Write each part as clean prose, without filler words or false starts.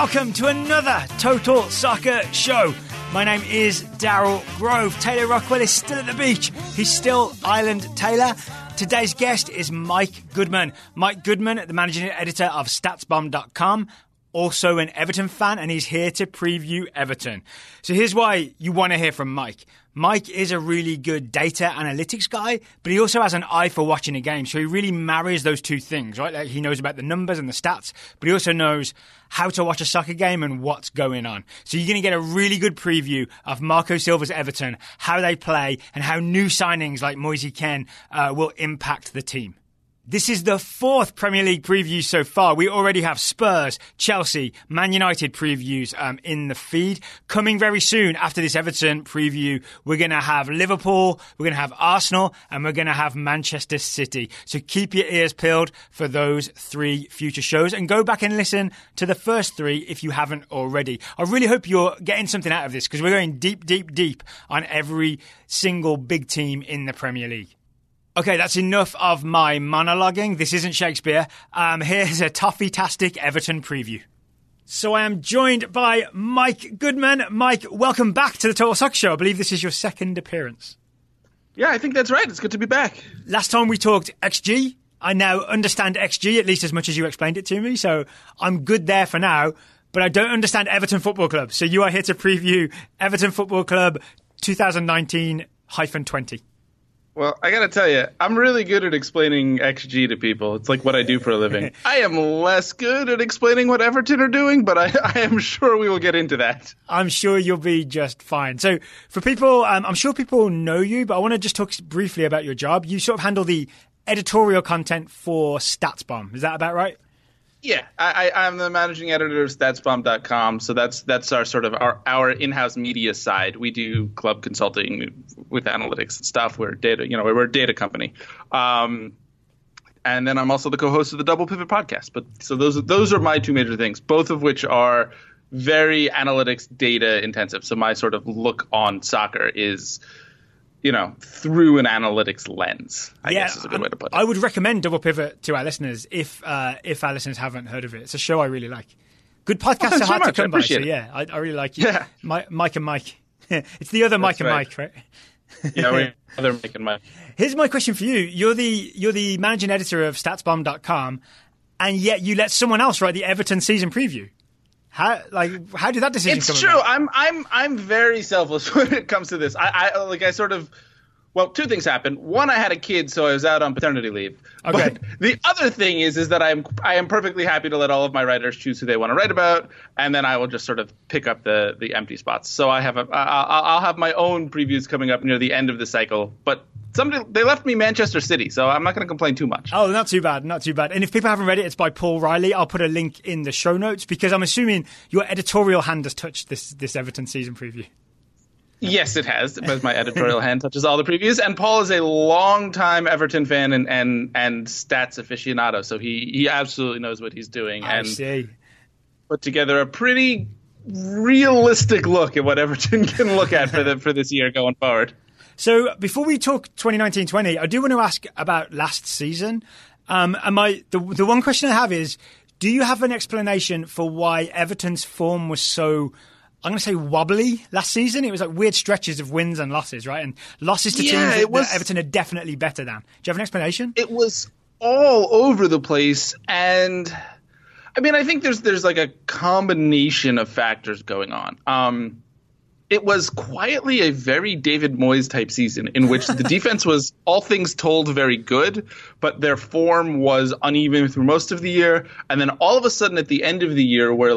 welcome to another Total Soccer show. My name is Daryl Grove. Taylor Rockwell is still at the beach. He's still Island Taylor. Today's guest is Mike Goodman. Mike Goodman, the managing editor of StatsBomb.com, also an Everton fan, and he's here to preview Everton. So here's why you want to hear from Mike. Mike is a really good data analytics guy, but he also has an eye for watching a game. So he really marries those two things, right? Like, he knows about the numbers and the stats, but he also knows how to watch a soccer game and what's going on. So you're going to get a really good preview of Marco Silva's Everton, how they play, and how new signings like Moise Kean will impact the team. This is the fourth Premier League preview so far. We already have Spurs, Chelsea, Man United previews in the feed. Coming very soon after this Everton preview, we're going to have Liverpool, we're going to have Arsenal, and we're going to have Manchester City. So keep your ears peeled for those three future shows and go back and listen to the first three if you haven't already. I really hope you're getting something out of this because we're going deep, deep, deep on every single big team in the Premier League. Okay, that's enough of my monologuing. This isn't Shakespeare. Here's a toffee-tastic Everton preview. So I am joined by Mike Goodman. Mike, welcome back to the Total Soccer Show. I believe this is your second appearance. Yeah, I think that's right. It's good to be back. Last time we talked XG. I now understand XG, at least as much as you explained it to me. So I'm good there for now. But I don't understand Everton Football Club. So you are here to preview Everton Football Club 2019-20. Well, I got to tell you, I'm really good at explaining XG to people. It's like what I do for a living. I am less good at explaining what Everton are doing, but I am sure we will get into that. I'm sure you'll be just fine. So for people, I'm sure people know you, but I want to just talk briefly about your job. You sort of handle the editorial content for StatsBomb. Is that about right? Yeah, I'm the managing editor of StatsBomb.com, so that's our sort of our in-house media side. We do club consulting with analytics and stuff. We're data, we're a data company, and then I'm also the co-host of the Double Pivot podcast. But so those are my two major things, both of which are very analytics data intensive. So my sort of look on soccer is, through an analytics lens, I guess is a good way to put it. I would recommend Double Pivot to our listeners if our listeners haven't heard of it. It's a show I really like. Good podcasts are hard to come by. So yeah, I really like it. Yeah. Mike and Mike. It's the other Mike and Mike, right? Yeah, we're the other Mike and Mike. Here's my question for you. You're the managing editor of StatsBomb.com, and yet you let someone else write the Everton season preview. How did that decision come about? It's true. I'm very selfless when it comes to this. Two things happened. One, I had a kid, so I was out on paternity leave. Okay. But the other thing is that I am perfectly happy to let all of my writers choose who they want to write about, and then I will just sort of pick up the empty spots. So I'll have my own previews coming up near the end of the cycle, but they left me Manchester City, so I'm not going to complain too much. Oh, not too bad. And if people haven't read it, it's by Paul Riley. I'll put a link in the show notes because I'm assuming your editorial hand has touched this Everton season preview. Yes, it has. Because my editorial hand touches all the previews. And Paul is a longtime Everton fan and stats aficionado, so he absolutely knows what he's doing. I see. Put together a pretty realistic look at what Everton can look at for this year going forward. So before we talk 2019-20, I do want to ask about last season. The one question I have is, do you have an explanation for why Everton's form was so, I'm going to say, wobbly last season? It was like weird stretches of wins and losses, right? And losses to teams that Everton are definitely better than. Do you have an explanation? It was all over the place, and I mean, I think there's like a combination of factors going on. It was quietly a very David Moyes type season in which the defense was, all things told, very good, but their form was uneven through most of the year. And then all of a sudden at the end of the year where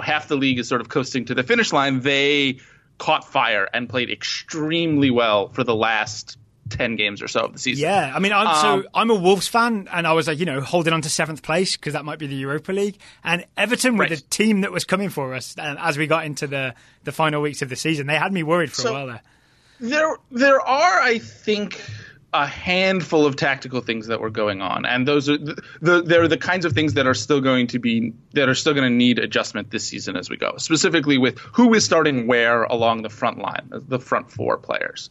half the league is sort of coasting to the finish line, they caught fire and played extremely well for the last 10 games or so of the season. Yeah, I mean, I'm a Wolves fan, and I was like, holding on to 7th place because that might be the Europa League. And Everton were the team that was coming for us as we got into the final weeks of the season. They had me worried for a while there. There are, I think, a handful of tactical things that were going on, and those are they're the kinds of things that are still going to be need adjustment this season as we go. Specifically, with who is starting where along the front line, the front four players.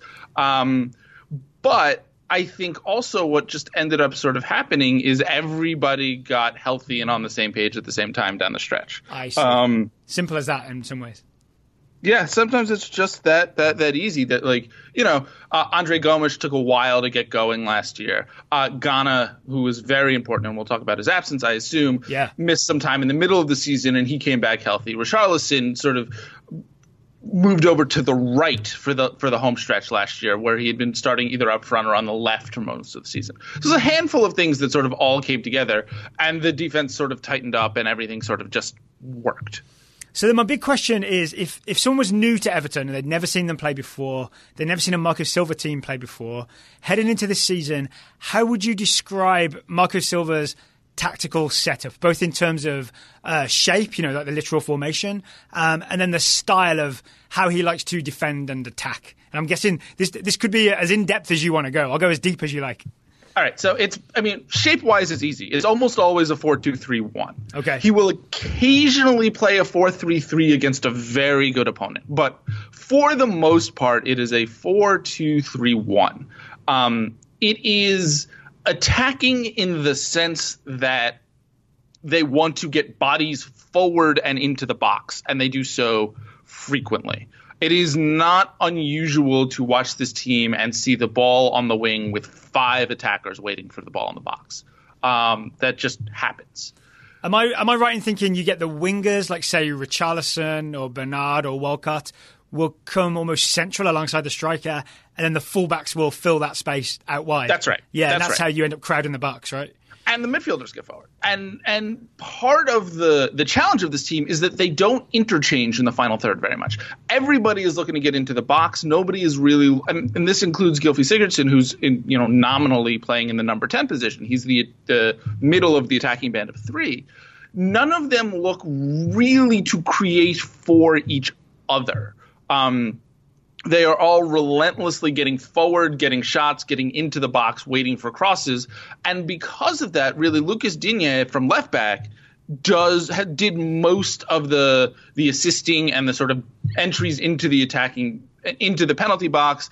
But I think also what just ended up sort of happening is everybody got healthy and on the same page at the same time down the stretch. I see. Simple as that in some ways. Yeah, sometimes it's just that easy. That, like, you know, Andre Gomes took a while to get going last year. Ghana, who was very important, and we'll talk about his absence, I assume, missed some time in the middle of the season, and he came back healthy. Richarlison sort of moved over to the right for the home stretch last year, where he had been starting either up front or on the left for most of the season. So there's a handful of things that sort of all came together, and the defense sort of tightened up, and everything sort of just worked. So then my big question is, if someone was new to Everton and they'd never seen them play before, they'd never seen a Marco Silva team play before, heading into this season, how would you describe Marco Silva's tactical setup, both in terms of shape, you know, like the literal formation, and then the style of how he likes to defend and attack? And I'm guessing this could be as in-depth as you want to go. I'll go as deep as you like. All right, so shape-wise, it's easy. It's almost always a 4-2-3-1. Okay. He will occasionally play a 4-3-3 against a very good opponent, but for the most part, it is a 4-2-3-1. It is attacking in the sense that they want to get bodies forward and into the box, and they do so frequently. It is not unusual to watch this team and see the ball on the wing with 5 attackers waiting for the ball in the box. That just happens. Am I right in thinking you get the wingers, like, say, Richarlison or Bernard or Walcott, will come almost central alongside the striker, and then the fullbacks will fill that space out wide? That's right. Yeah, that's right. How you end up crowding the box, right? And the midfielders get forward. And part of the challenge of this team is that they don't interchange in the final third very much. Everybody is looking to get into the box. Nobody is really – and this includes Gylfi Sigurdsson, who's nominally playing in the number 10 position. He's the middle of the attacking band of 3. None of them look really to create for each other. They are all relentlessly getting forward, getting shots, getting into the box, waiting for crosses. And because of that, really, Lucas Digne from left back did most of the assisting and the sort of entries into the penalty box,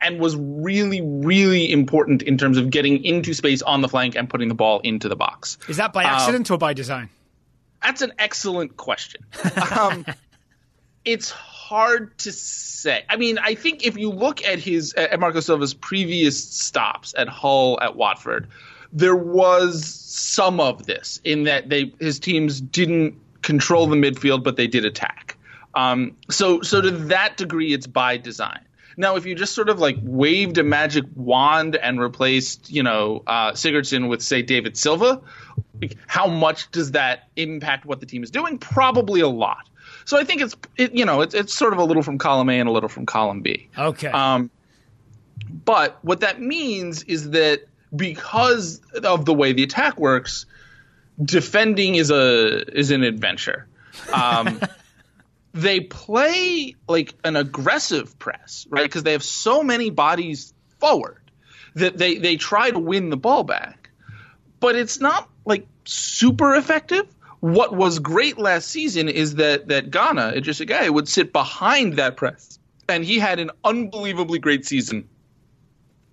and was really, really important in terms of getting into space on the flank and putting the ball into the box. Is that by accident or by design? That's an excellent question. It's hard to say. I mean, I think if you look at at Marco Silva's previous stops at Hull, at Watford, there was some of this in that his teams didn't control the midfield, but they did attack. So to that degree, it's by design. Now, if you just sort of like waved a magic wand and replaced, Sigurdsson with, say, David Silva, like, how much does that impact what the team is doing? Probably a lot. So I think it's sort of a little from column A and a little from column B. Okay. But what that means is that because of the way the attack works, defending is an adventure. They play like an aggressive press, right? Because they have so many bodies forward that they try to win the ball back, but it's not like super effective. What was great last season is that Ghana, Idrissa Gueye, would sit behind that press. And he had an unbelievably great season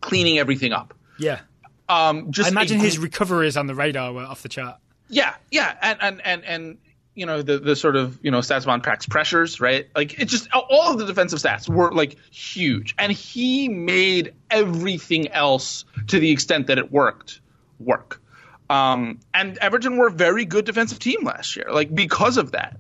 cleaning everything up. Yeah. I imagine his recoveries on the radar were off the chart. Yeah, yeah. And the sort of, StatsBomb tracks pressures, right? Like, it just, all of the defensive stats were, like, huge. And he made everything else, to the extent that it worked, work. And Everton were a very good defensive team last year, like, because of that.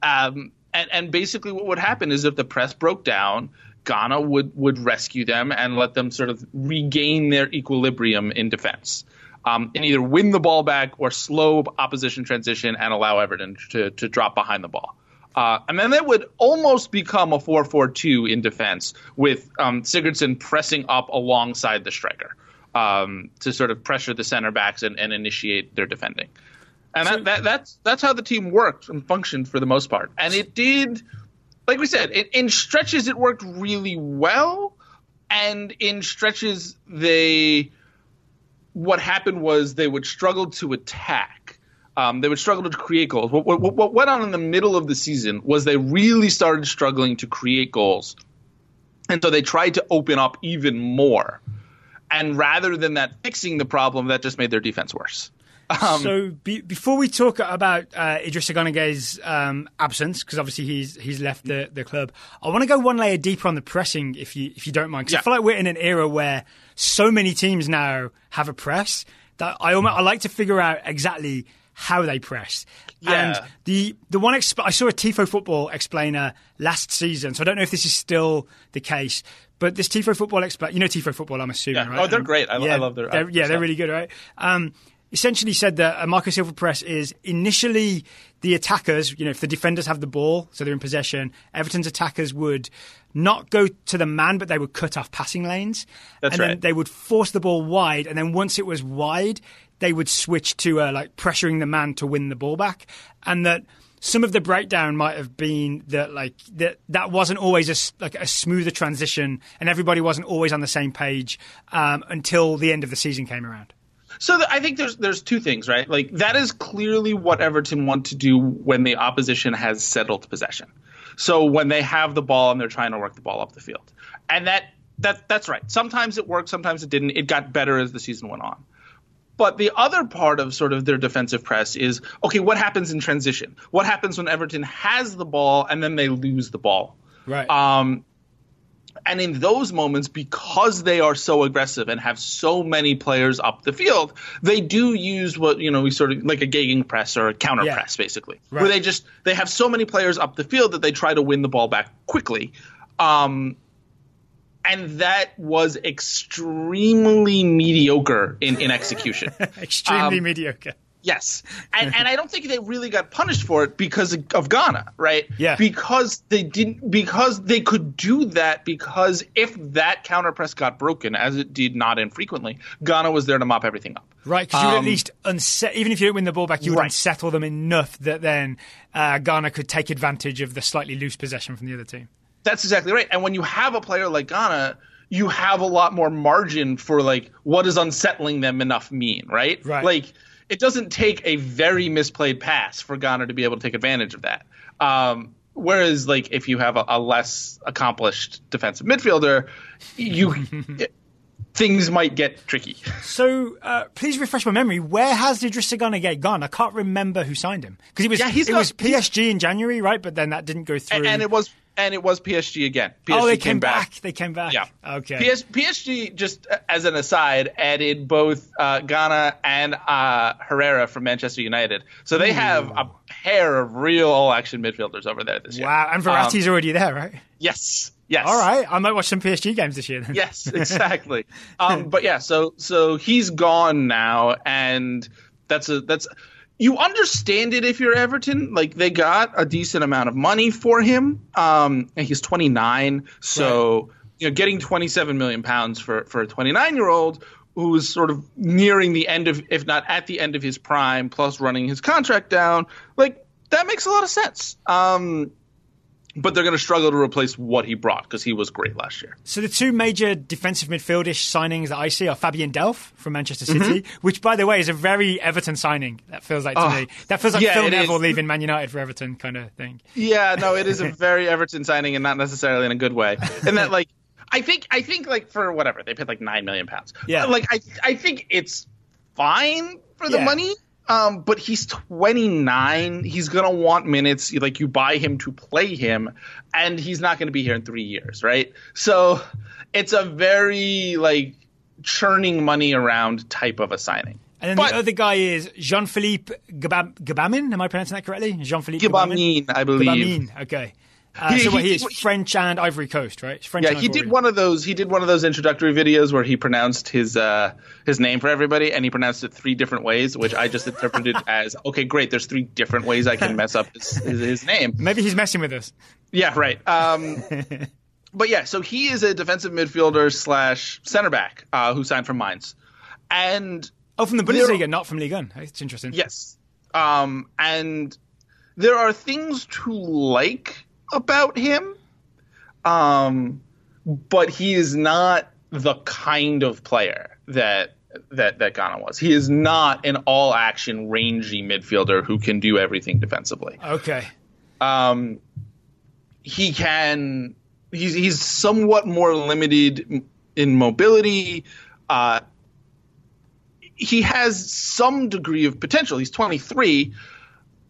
And basically what would happen is if the press broke down, Ghana would rescue them and let them sort of regain their equilibrium in defense, and either win the ball back or slow opposition transition and allow Everton to drop behind the ball. And then that would almost become a 4-4-2 in defense, with Sigurdsson pressing up alongside the striker. To sort of pressure the center backs and initiate their defending. And that's how the team worked and functioned for the most part. And it did, like we said, in stretches it worked really well, and in stretches what happened was they would struggle to attack. They would struggle to create goals. What went on in the middle of the season was they really started struggling to create goals. And so they tried to open up even more. And rather than that fixing the problem, that just made their defense worse. So before we talk about Idrissa Gueye's absence, because obviously he's left the club, I want to go one layer deeper on the pressing, if you don't mind. Because I feel like we're in an era where so many teams now have a press that I like to figure out exactly how they press. Yeah. And I saw a TIFO Football explainer last season, so I don't know if this is still the case. But this TIFO Football explainer, you know TIFO Football, I'm assuming, right? Oh, they're great. I love their... They're really good, right? Essentially said that a Marco Silva press is initially the attackers, if the defenders have the ball, so they're in possession, Everton's attackers would not go to the man, but they would cut off passing lanes. That's right. And then they would force the ball wide, and then once it was wide, they would switch to pressuring the man to win the ball back. And that some of the breakdown might have been that wasn't always a smoother transition, and everybody wasn't always on the same page until the end of the season came around. So I think there's two things, right? That is clearly what Everton want to do when the opposition has settled possession. So when they have the ball and they're trying to work the ball up the field. And that's right. Sometimes it worked, sometimes it didn't. It got better as the season went on. But the other part of sort of their defensive press is, okay, what happens in transition? What happens when Everton has the ball and then they lose the ball? Right. And in those moments, because they are so aggressive and have so many players up the field, they do use what, we sort of like a gegenpress press or a counter press, basically, right, where they have so many players up the field that they try to win the ball back quickly. And that was extremely mediocre in execution. Extremely mediocre. Yes. And I don't think they really got punished for it because of Ghana, right? Yeah. Because they could do that, because if that counter press got broken, as it did not infrequently, Ghana was there to mop everything up. Right, because you at least even if you don't win the ball back, you would unsettle them enough that then Ghana could take advantage of the slightly loose possession from the other team. That's exactly right. And when you have a player like Ghana, you have a lot more margin for what does unsettling them enough mean, right? Right. It doesn't take a very misplayed pass for Ghana to be able to take advantage of that. Whereas, if you have a less accomplished defensive midfielder, things might get tricky. So, please refresh my memory. Where has Idrissa Gueye gone? I can't remember who signed him, because it was PSG in January, right? But then that didn't go through, and it was PSG again. PSG they came back. They came back. Yeah. Okay. PSG, just as an aside, added both Ghana and Herrera from Manchester United. So they have a pair of real all-action midfielders over there this year. Wow. And Verratti's already there, right? Yes. Yes. All right. I might watch some PSG games this year then. Yes, exactly. But yeah, so he's gone now, and that's you understand it if you're Everton. They got a decent amount of money for him. And he's 29. So, getting £27 million for a 29-year-old who is sort of nearing the end of, if not at the end of his prime, plus running his contract down, that makes a lot of sense. But they're going to struggle to replace what he brought, because he was great last year. So the two major defensive midfieldish signings that I see are Fabian Delph from Manchester City, which, by the way, is a very Everton signing. That feels like to me. That feels like Phil Neville leaving Man United for Everton kind of thing. Yeah, no, it is a very Everton signing, and not necessarily in a good way. And that, I think for whatever they paid, £9 million. Yeah, I think it's fine for the money. But he's 29. He's going to want minutes. You buy him to play him, and he's not going to be here in 3 years, right? So it's a very, churning money around type of a signing. And then the other guy is Jean-Philippe Gbamin. Am I pronouncing that correctly? Jean-Philippe Gbamin, I believe. Gbamin, okay. He is French and Ivory Coast, right? French and Ivory. He did one of those introductory videos where he pronounced his name for everybody, and he pronounced it three different ways, which I just interpreted as, okay, great, there's three different ways I can mess up his name. Maybe he's messing with us. Yeah, right. But yeah, so he is a defensive midfielder / center back who signed from Mainz, and from the Bundesliga, not from Ligue 1. It's interesting. Yes, and there are things to like about him, but he is not the kind of player that Ghana was. He is not an all-action, rangy midfielder who can do everything defensively. Okay. He's somewhat more limited in mobility, He has some degree of potential. He's 23,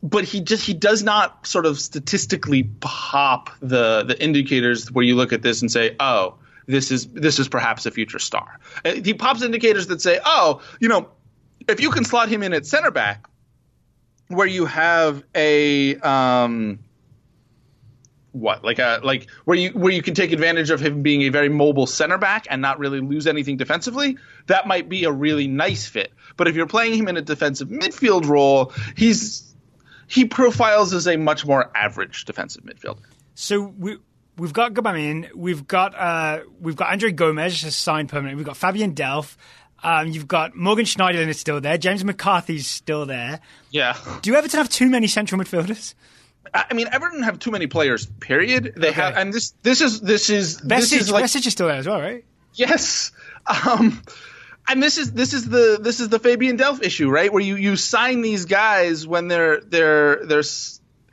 but he does not sort of statistically pop the indicators where you look at this and say, oh, this is perhaps a future star. He pops indicators that say, oh, you know, if you can slot him in at center back, where you have a where you can take advantage of him being a very mobile center back and not really lose anything defensively, that might be a really nice fit. But if you're playing him in a defensive midfield role, he profiles as a much more average defensive midfielder. So we've got Gbamin, we've got Andre Gomes has signed permanently, we've got Fabian Delph. You've got Morgan Schneiderlin is still there. James McCarthy's still there. Yeah. Do Everton have too many central midfielders? I mean, Everton have too many players. Period. They have, and this is Bessage is still there as well, right? Yes. And this is the Fabian Delph issue, right? Where you sign these guys when they're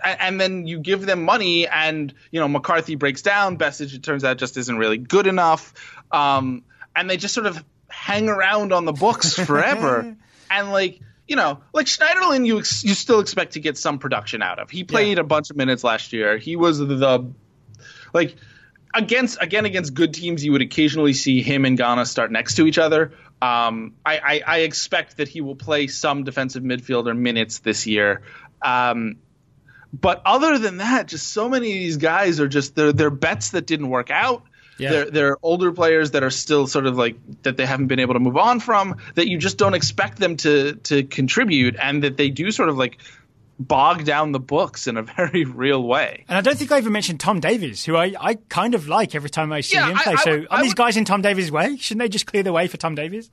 and then you give them money, and you know McCarthy breaks down. Bessage, it turns out, just isn't really good enough, and they just sort of hang around on the books forever. And Schneiderlin, you still expect to get some production out of. He played a bunch of minutes last year. He was against good teams, you would occasionally see him and Ghana start next to each other. I expect that he will play some defensive midfielder minutes this year. But other than that, just so many of these guys are just they're bets that didn't work out. Yeah. They're older players that are still sort of that they haven't been able to move on from, that you just don't expect them to contribute, and that they do sort of bog down the books in a very real way. And I don't think I even mentioned Tom Davies, who I kind of like every time I see him play. These guys in Tom Davies' way? Shouldn't they just clear the way for Tom Davies?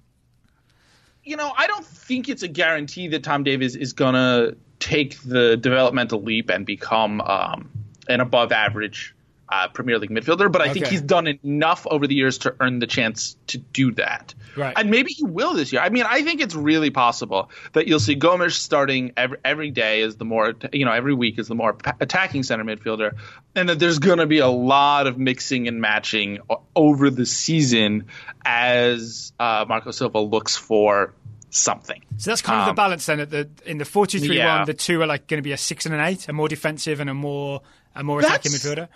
You know, I don't think it's a guarantee that Tom Davies is going to take the developmental leap and become an above-average Premier League midfielder, but I think he's done enough over the years to earn the chance to do that. Right. And maybe he will this year. I mean, I think it's really possible that you'll see Gomes starting every day as the more, every week as the more attacking center midfielder, and that there's going to be a lot of mixing and matching over the season as Marco Silva looks for something. So that's kind of the balance then. In the 4-2-3-1, the two are going to be a 6 and an 8, a more defensive and a more attacking midfielder.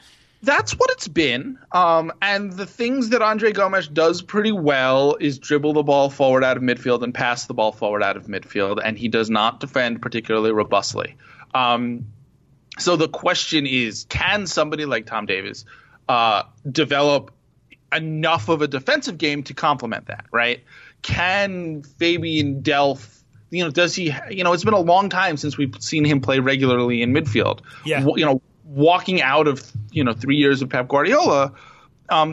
That's what it's been, and the things that Andre Gomes does pretty well is dribble the ball forward out of midfield and pass the ball forward out of midfield, and he does not defend particularly robustly. So the question is, can somebody like Tom Davies develop enough of a defensive game to complement that, right? Can Fabian Delph, does he, it's been a long time since we've seen him play regularly in midfield. Yeah. Walking out of 3 years of Pep Guardiola,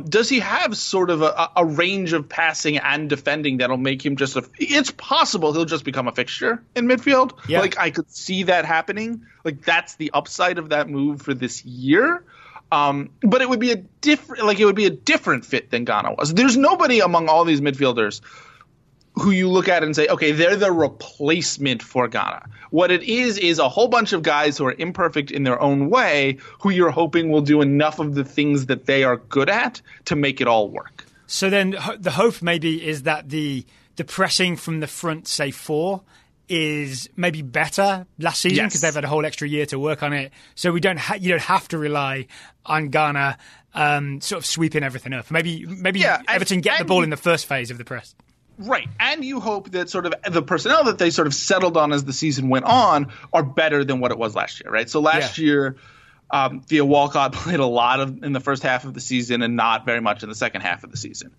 does he have sort of a range of passing and defending that'll make him just it's possible he'll just become a fixture in midfield. Yeah. I could see that happening. That's the upside of that move for this year. But it would be a different fit than Ghana was. There's nobody among all these midfielders who you look at and say, okay, they're the replacement for Ghana. What it is a whole bunch of guys who are imperfect in their own way, who you're hoping will do enough of the things that they are good at to make it all work. So then the hope maybe is that the pressing from the front, say four, is maybe better last season because they've had a whole extra year to work on it. So you don't have to rely on Ghana sort of sweeping everything up. Maybe Everton get the ball in the first phase of the press. Right, and you hope that sort of the personnel that they sort of settled on as the season went on are better than what it was last year, right? So last year, Theo Walcott played a lot in the first half of the season and not very much in the second half of the season.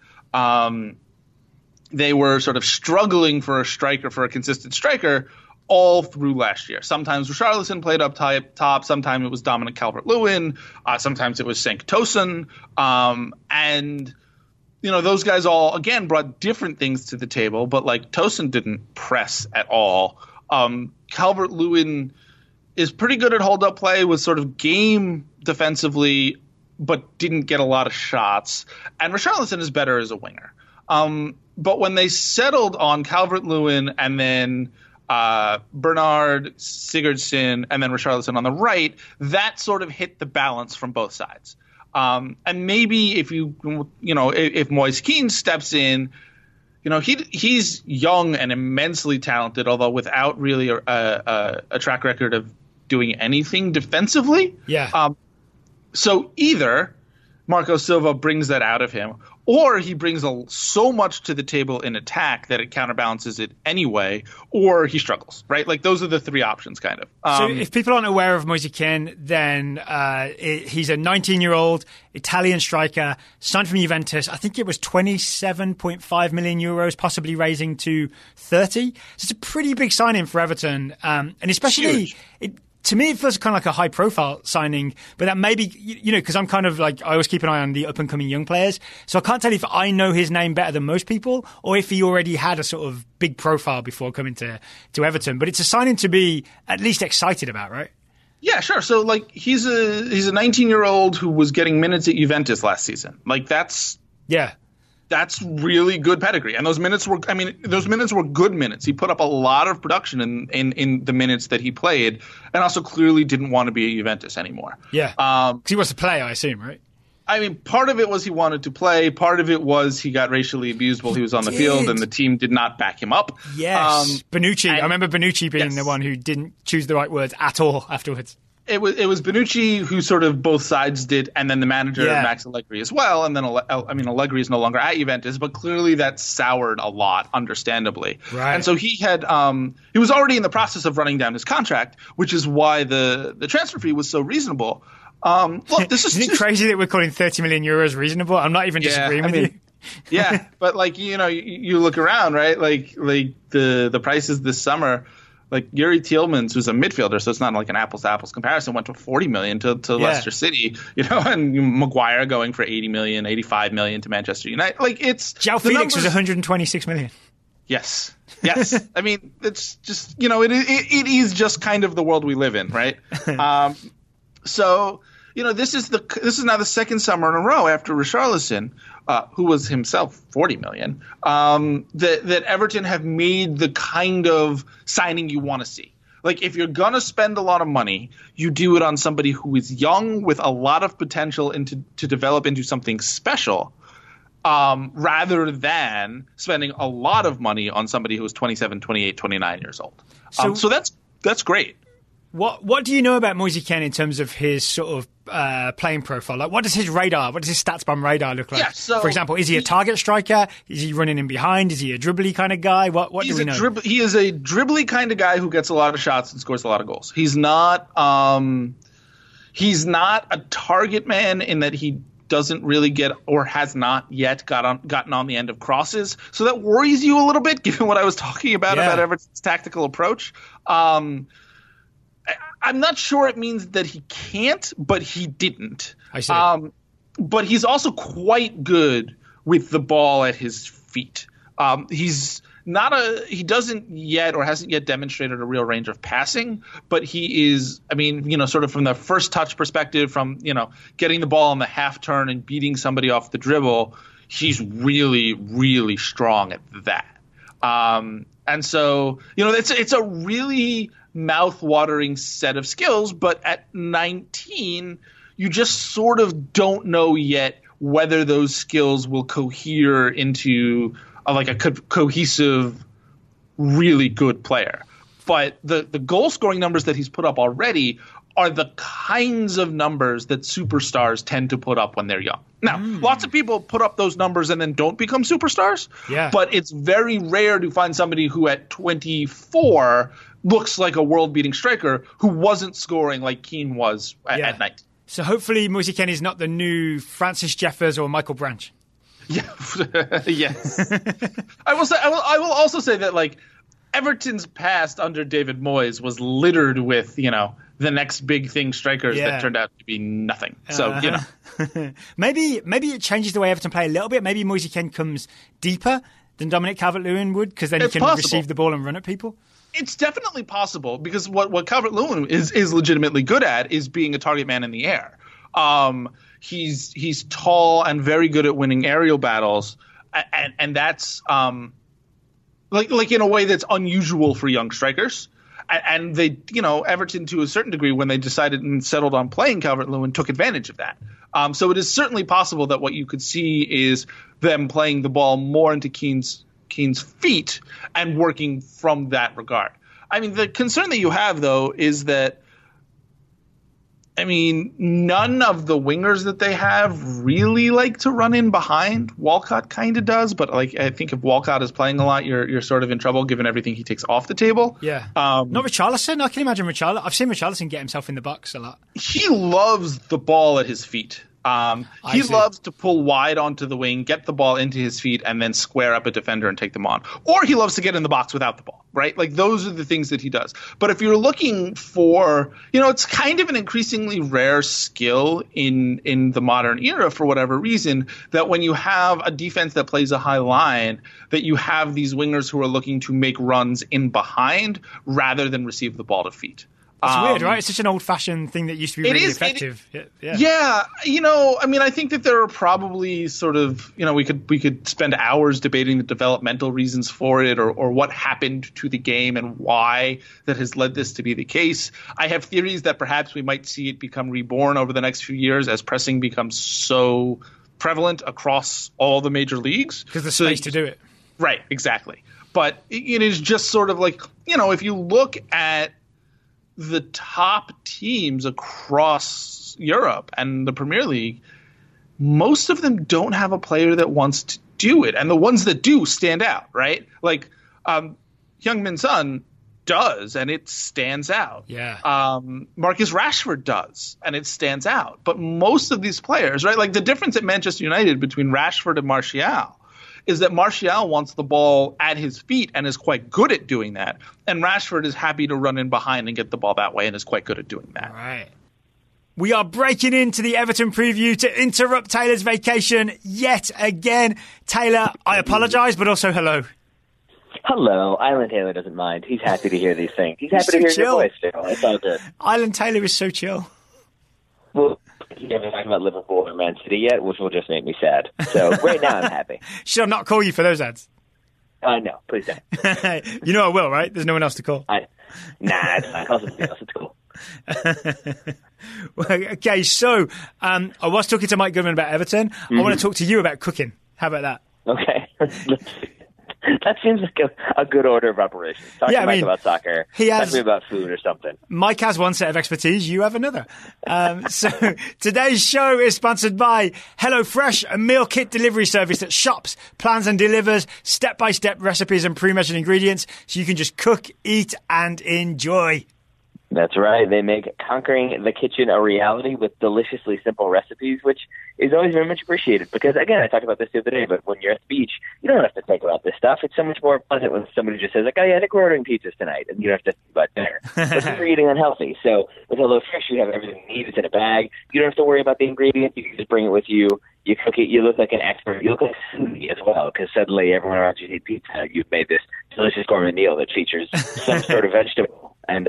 They were sort of struggling for a consistent striker all through last year. Sometimes Richarlison played up top. Sometimes it was Dominic Calvert-Lewin. Sometimes it was Sankotosin, and those guys all, again, brought different things to the table, but Tosin didn't press at all. Calvert-Lewin is pretty good at hold-up play, was sort of game defensively, but didn't get a lot of shots. And Richarlison is better as a winger. But when they settled on Calvert-Lewin and then Bernard, Sigurdsson, and then Richarlison on the right, that sort of hit the balance from both sides. And maybe if Moise Kean steps in, you know, he's young and immensely talented, although without really a track record of doing anything defensively. Yeah. So either Marco Silva brings that out of him, or he brings so much to the table in attack that it counterbalances it anyway, or he struggles, right? Like, those are the three options, kind of. So if people aren't aware of Moise Kean, then he's a 19-year-old Italian striker, signed from Juventus. I think it was €27.5 million, possibly raising to 30. So it's a pretty big signing for Everton, and especially to me, it feels kind of like a high-profile signing, but that maybe, you know, because I'm kind of like, I always keep an eye on the up-and-coming young players, so I can't tell if I know his name better than most people or if he already had a sort of big profile before coming to Everton. But it's a signing to be at least excited about, right? Yeah, sure. So, like, he's a 19-year-old who was getting minutes at Juventus last season. Like, that's really good pedigree. And those minutes were good minutes. He put up a lot of production in the minutes that he played, and also clearly didn't want to be at Juventus anymore. Yeah. Because he wants to play, I assume, right? I mean, part of it was he wanted to play. Part of it was he got racially abused while he was on the field, and the team did not back him up. Yes. Bonucci. I remember Bonucci being the one who didn't choose the right words at all afterwards. It was Bonucci who sort of both sides did, and then the manager, Max Allegri, as well. And then, I mean, Allegri is no longer at Juventus, but clearly that soured a lot, understandably. Right. And so he was already in the process of running down his contract, which is why the transfer fee was so reasonable. Look, this is Isn't it crazy that we're calling €30 million reasonable? I'm not even disagreeing with you. Yeah, but, like, you know, you look around, right? Like the prices this summer. Like, Yuri Tielemans, who's a midfielder, so it's not like an apples-to-apples comparison, went to $40 million to Leicester City, you know, and Maguire going for $80 million, $85 million to Manchester United. Like, it's... João Felix was $126 million. Yes. Yes. I mean, it's just, you know, it is just kind of the world we live in, right? So, you know, this is now the second summer in a row after Richarlison, who was himself $40 million, that Everton have made the kind of signing you want to see. Like, if you're going to spend a lot of money, you do it on somebody who is young with a lot of potential and to develop into something special, rather than spending a lot of money on somebody who is 27, 28, 29 years old. So that's great. What do you know about Moise Kean in terms of his sort of playing profile? Like, what does his StatsBomb radar look like? Yeah, so, for example, is he a target striker? Is he running in behind? Is he a dribbly kind of guy? What do we know? He is a dribbly kind of guy who gets a lot of shots and scores a lot of goals. He's not a target man in that he doesn't really get, or has not yet gotten on the end of crosses. So that worries you a little bit, given what I was talking about Everton's tactical approach. I'm not sure it means that he can't, but he didn't. I see. But he's also quite good with the ball at his feet. He doesn't yet or hasn't yet demonstrated a real range of passing, but he is, I mean, you know, sort of from the first touch perspective, from, you know, getting the ball on the half turn and beating somebody off the dribble, he's really, really strong at that. And so, you know, it's a really mouth-watering set of skills, but at 19, you just sort of don't know yet whether those skills will cohere into a cohesive, really good player. But the goal-scoring numbers that he's put up already are the kinds of numbers that superstars tend to put up when they're young. Now, lots of people put up those numbers and then don't become superstars, but it's very rare to find somebody who at 24 looks like a world-beating striker who wasn't scoring like Keane was at 19. So hopefully Moise Kean is not the new Francis Jeffers or Michael Branch. Yeah. Yes. I will also say that, like, Everton's past under David Moyes was littered with, you know, the next big thing strikers that turned out to be nothing. So, you know. Maybe it changes the way Everton play a little bit. Maybe Moise Kean comes deeper than Dominic Calvert-Lewin would, because then he can receive the ball and run at people. It's definitely possible, because what Calvert-Lewin is legitimately good at is being a target man in the air. He's tall and very good at winning aerial battles, and that's like in a way that's unusual for young strikers. And they, you know, Everton, to a certain degree, when they decided and settled on playing Calvert-Lewin, took advantage of that. So it is certainly possible that what you could see is them playing the ball more into Keane's Keane's feet and working from that regard. I mean, the concern that you have, though, is that, I mean, none of the wingers that they have really like to run in behind. Walcott kind of does, but like I think if Walcott is playing a lot, you're sort of in trouble given everything he takes off the table. Yeah. Not Richarlison. I can imagine Richarlison. I've seen Richarlison get himself in the box a lot. He loves the ball at his feet. He loves to pull wide onto the wing, get the ball into his feet, and then square up a defender and take them on. Or he loves to get in the box without the ball, right? Like, those are the things that he does. But if you're looking for, you know, it's kind of an increasingly rare skill in the modern era for whatever reason, that when you have a defense that plays a high line, that you have these wingers who are looking to make runs in behind rather than receive the ball to feet. It's weird, right? It's such an old-fashioned thing that used to be really effective. Yeah, you know, I mean, I think that there are probably sort of, you know, we could spend hours debating the developmental reasons for it or what happened to the game and why that has led this to be the case. I have theories that perhaps we might see it become reborn over the next few years as pressing becomes so prevalent across all the major leagues. Because there's space to do it. Right, exactly. But it is just sort of like, you know, if you look at the top teams across Europe and the Premier League, most of them don't have a player that wants to do it. And the ones that do stand out, right? Like Heung-min Son does, and it stands out. Yeah. Marcus Rashford does, and it stands out. But most of these players, right? Like the difference at Manchester United between Rashford and Martial is that Martial wants the ball at his feet and is quite good at doing that. And Rashford is happy to run in behind and get the ball that way and is quite good at doing that. All right. We are breaking into the Everton preview to interrupt Taylor's vacation yet again. Taylor, I apologise, but also hello. Hello. Island Taylor doesn't mind. He's happy to hear these things. He's happy to hear your voice still. It's all good. Island Taylor is so chill. Well, you haven't talked about Liverpool or Man City yet, which will just make me sad. So right now I'm happy. Should I not call you for those ads? No, please don't. You know I will, right? There's no one else to call. It's fine. Call somebody else. It's cool. Okay, so I was talking to Mike Goodman about Everton. I want to talk to you about cooking. How about that? Okay. That seems like a good order of operations. Talk to Mike about soccer. Talk to me about food or something. Mike has one set of expertise. You have another. So today's show is sponsored by HelloFresh, a meal kit delivery service that shops, plans and delivers step-by-step recipes and pre-measured ingredients so you can just cook, eat and enjoy. That's right. They make conquering the kitchen a reality with deliciously simple recipes, which is always very much appreciated because, again, I talked about this the other day, but when you're at the beach, you don't have to think about this stuff. It's so much more pleasant when somebody just says, like, oh, yeah, I think we're ordering pizzas tonight, and you don't have to think about dinner. But you're eating unhealthy. So with HelloFresh, you have everything you need. It's in a bag. You don't have to worry about the ingredients. You can just bring it with you. You cook it. You look like an expert. You look like Suzy as well, because suddenly everyone around you needs pizza. You've made this delicious gourmet meal that features some sort of vegetable. And,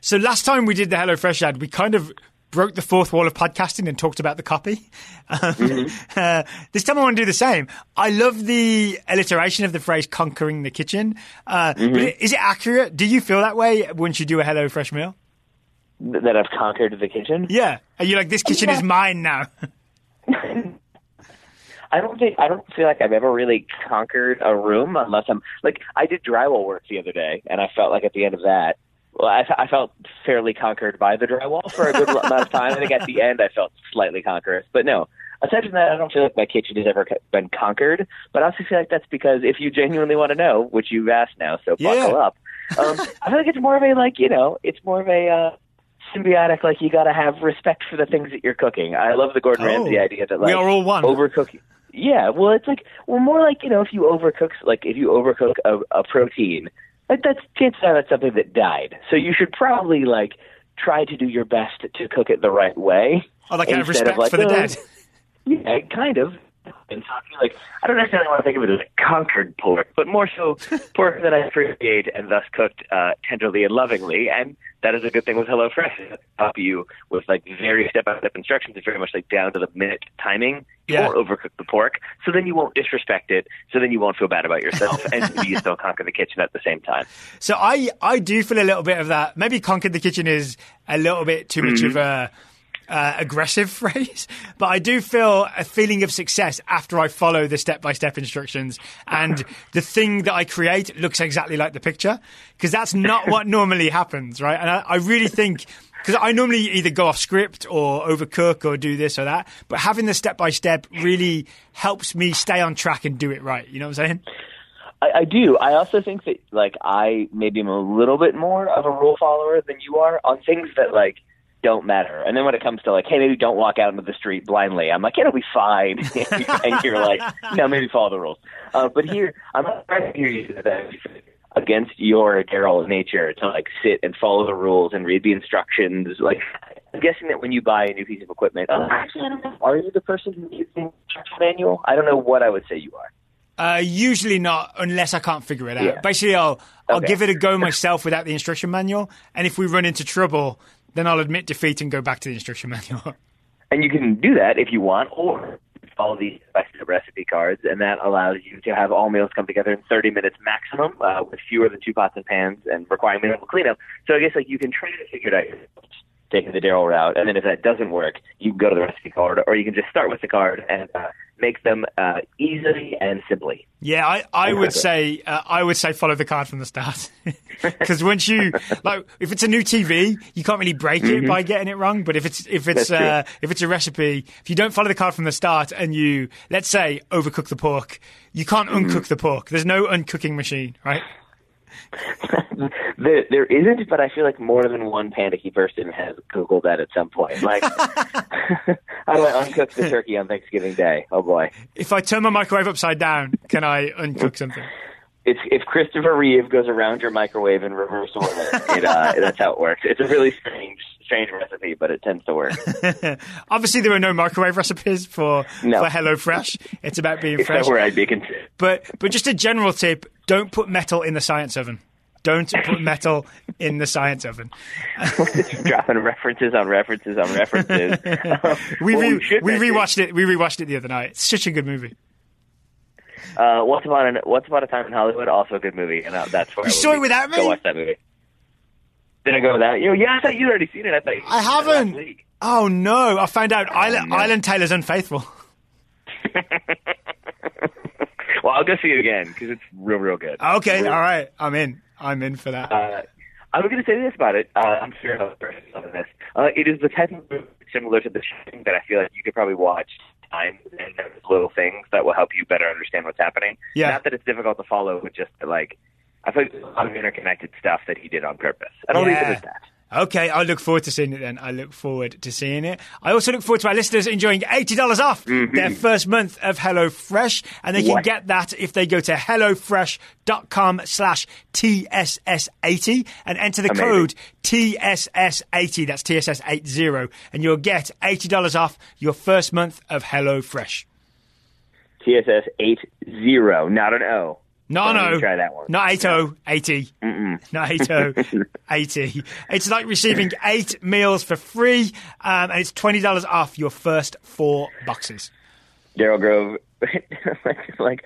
So last time we did the HelloFresh ad, we kind of broke the fourth wall of podcasting and talked about the copy. This time I want to do the same. I love the alliteration of the phrase conquering the kitchen. But is it accurate? Do you feel that way once you do a HelloFresh meal? That I've conquered the kitchen? Yeah. Are you like, this kitchen is mine now? I don't feel like I've ever really conquered a room unless I'm like, I did drywall work the other day and I felt like at the end of that, well, I felt fairly conquered by the drywall for a good amount of time. I think at the end I felt slightly conquerous, but no. Aside from that, I don't feel like my kitchen has ever been conquered, but I also feel like that's because if you genuinely want to know, which you've asked now, so buckle up. I feel like it's more of a, like, you know, it's more of a symbiotic, like, you got to have respect for the things that you're cooking. I love the Gordon Ramsay idea that, like, we are all one. Overcooking. Yeah, well, it's like, we're more like, you know, if you overcook a protein, like, that's, chances are that's something that died. So you should probably, like, try to do your best to cook it the right way. Oh, like, have respect for the dead. Yeah, kind of. And so I feel like, I don't necessarily want to think of it as a conquered pork, but more so pork that I appreciate and thus cooked tenderly and lovingly. And that is a good thing with HelloFresh. Help you with, like, very step-by-step instructions. It's very much like down-to-the-minute timing. You won't overcook the pork, so then you won't disrespect it, so then you won't feel bad about yourself, and you still conquer the kitchen at the same time. So I do feel a little bit of that. Maybe conquered the kitchen is a little bit too much of a aggressive phrase, but I do feel a feeling of success after I follow the step-by-step instructions and the thing that I create looks exactly like the picture, because that's not what normally happens, right? And I really think, because I normally either go off script or overcook or do this or that, but having the step-by-step really helps me stay on track and do it right. You know what I'm saying? I do. I also think that, like, I maybe am a little bit more of a rule follower than you are on things that, like, don't matter. And then when it comes to, like, hey, maybe don't walk out into the street blindly, I'm like, it'll be fine. And you're like, no, maybe follow the rules. But here, I'm not trying to hear you that against your Daryl nature to, like, sit and follow the rules and read the instructions. Like, I'm guessing that when you buy a new piece of equipment, actually, I don't know, are you the person who needs the instruction manual? I don't know what I would say you are. Usually not, unless I can't figure it out. Yeah. Basically, I'll give it a go myself without the instruction manual, and if we run into trouble, then I'll admit defeat and go back to the instruction manual. And you can do that if you want, or follow these recipe cards, and that allows you to have all meals come together in 30 minutes maximum, with fewer than two pots and pans, and requiring minimal cleanup. So I guess, like, you can try to figure it out, taking the Daryl route, and then if that doesn't work, you can go to the recipe card, or you can just start with the card and make them easily and simply. Yeah, I would say follow the card from the start, because once you like, if it's a new TV, you can't really break it by getting it wrong. But if it's a recipe, if you don't follow the card from the start and you, let's say, overcook the pork, you can't uncook the pork. There's no uncooking machine, right? There isn't, but I feel like more than one panicky person has Googled that at some point. Like, how do I uncook the turkey on Thanksgiving Day? Oh, boy. If I turn my microwave upside down, can I uncook something? If Christopher Reeve goes around your microwave in reverse order, that's how it works. It's a really strange recipe, but it tends to work. Obviously, there are no microwave recipes for HelloFresh. It's about being fresh. Except where I'd be concerned. But just a general tip, don't put metal in the science oven. Don't put metal in the science oven. Dropping references on references. We rewatched it the other night. It's such a good movie. Once Upon a Time in Hollywood, also a good movie, and that's where you saw it without me. Go watch that movie. Did I go without you? Yeah, I thought you'd already seen it. I haven't. Oh no! I found out Aislan Taylor's unfaithful. Well, I'll go see it again because it's real, real good. Okay, all right, I'm in for that. I was going to say this about it. I'm sure another person on this. It is the type of movie similar to The Shining that I feel like you could probably watch time and notice little things that will help you better understand what's happening. Yeah. Not that it's difficult to follow, but just like I feel like there's a lot of interconnected stuff that he did on purpose. I don't think it was that. Okay, I look forward to seeing it then. I also look forward to our listeners enjoying $80 off their first month of HelloFresh. And they can get that if they go to hellofresh.com/TSS80 and enter the code TSS80. That's TSS80. And you'll get $80 off your first month of HelloFresh. TSS80, not an O. No. Try that one. Not 80. Not 80. It's like receiving 8 meals for free, and it's $20 off your first 4 boxes. Daryl Grove, like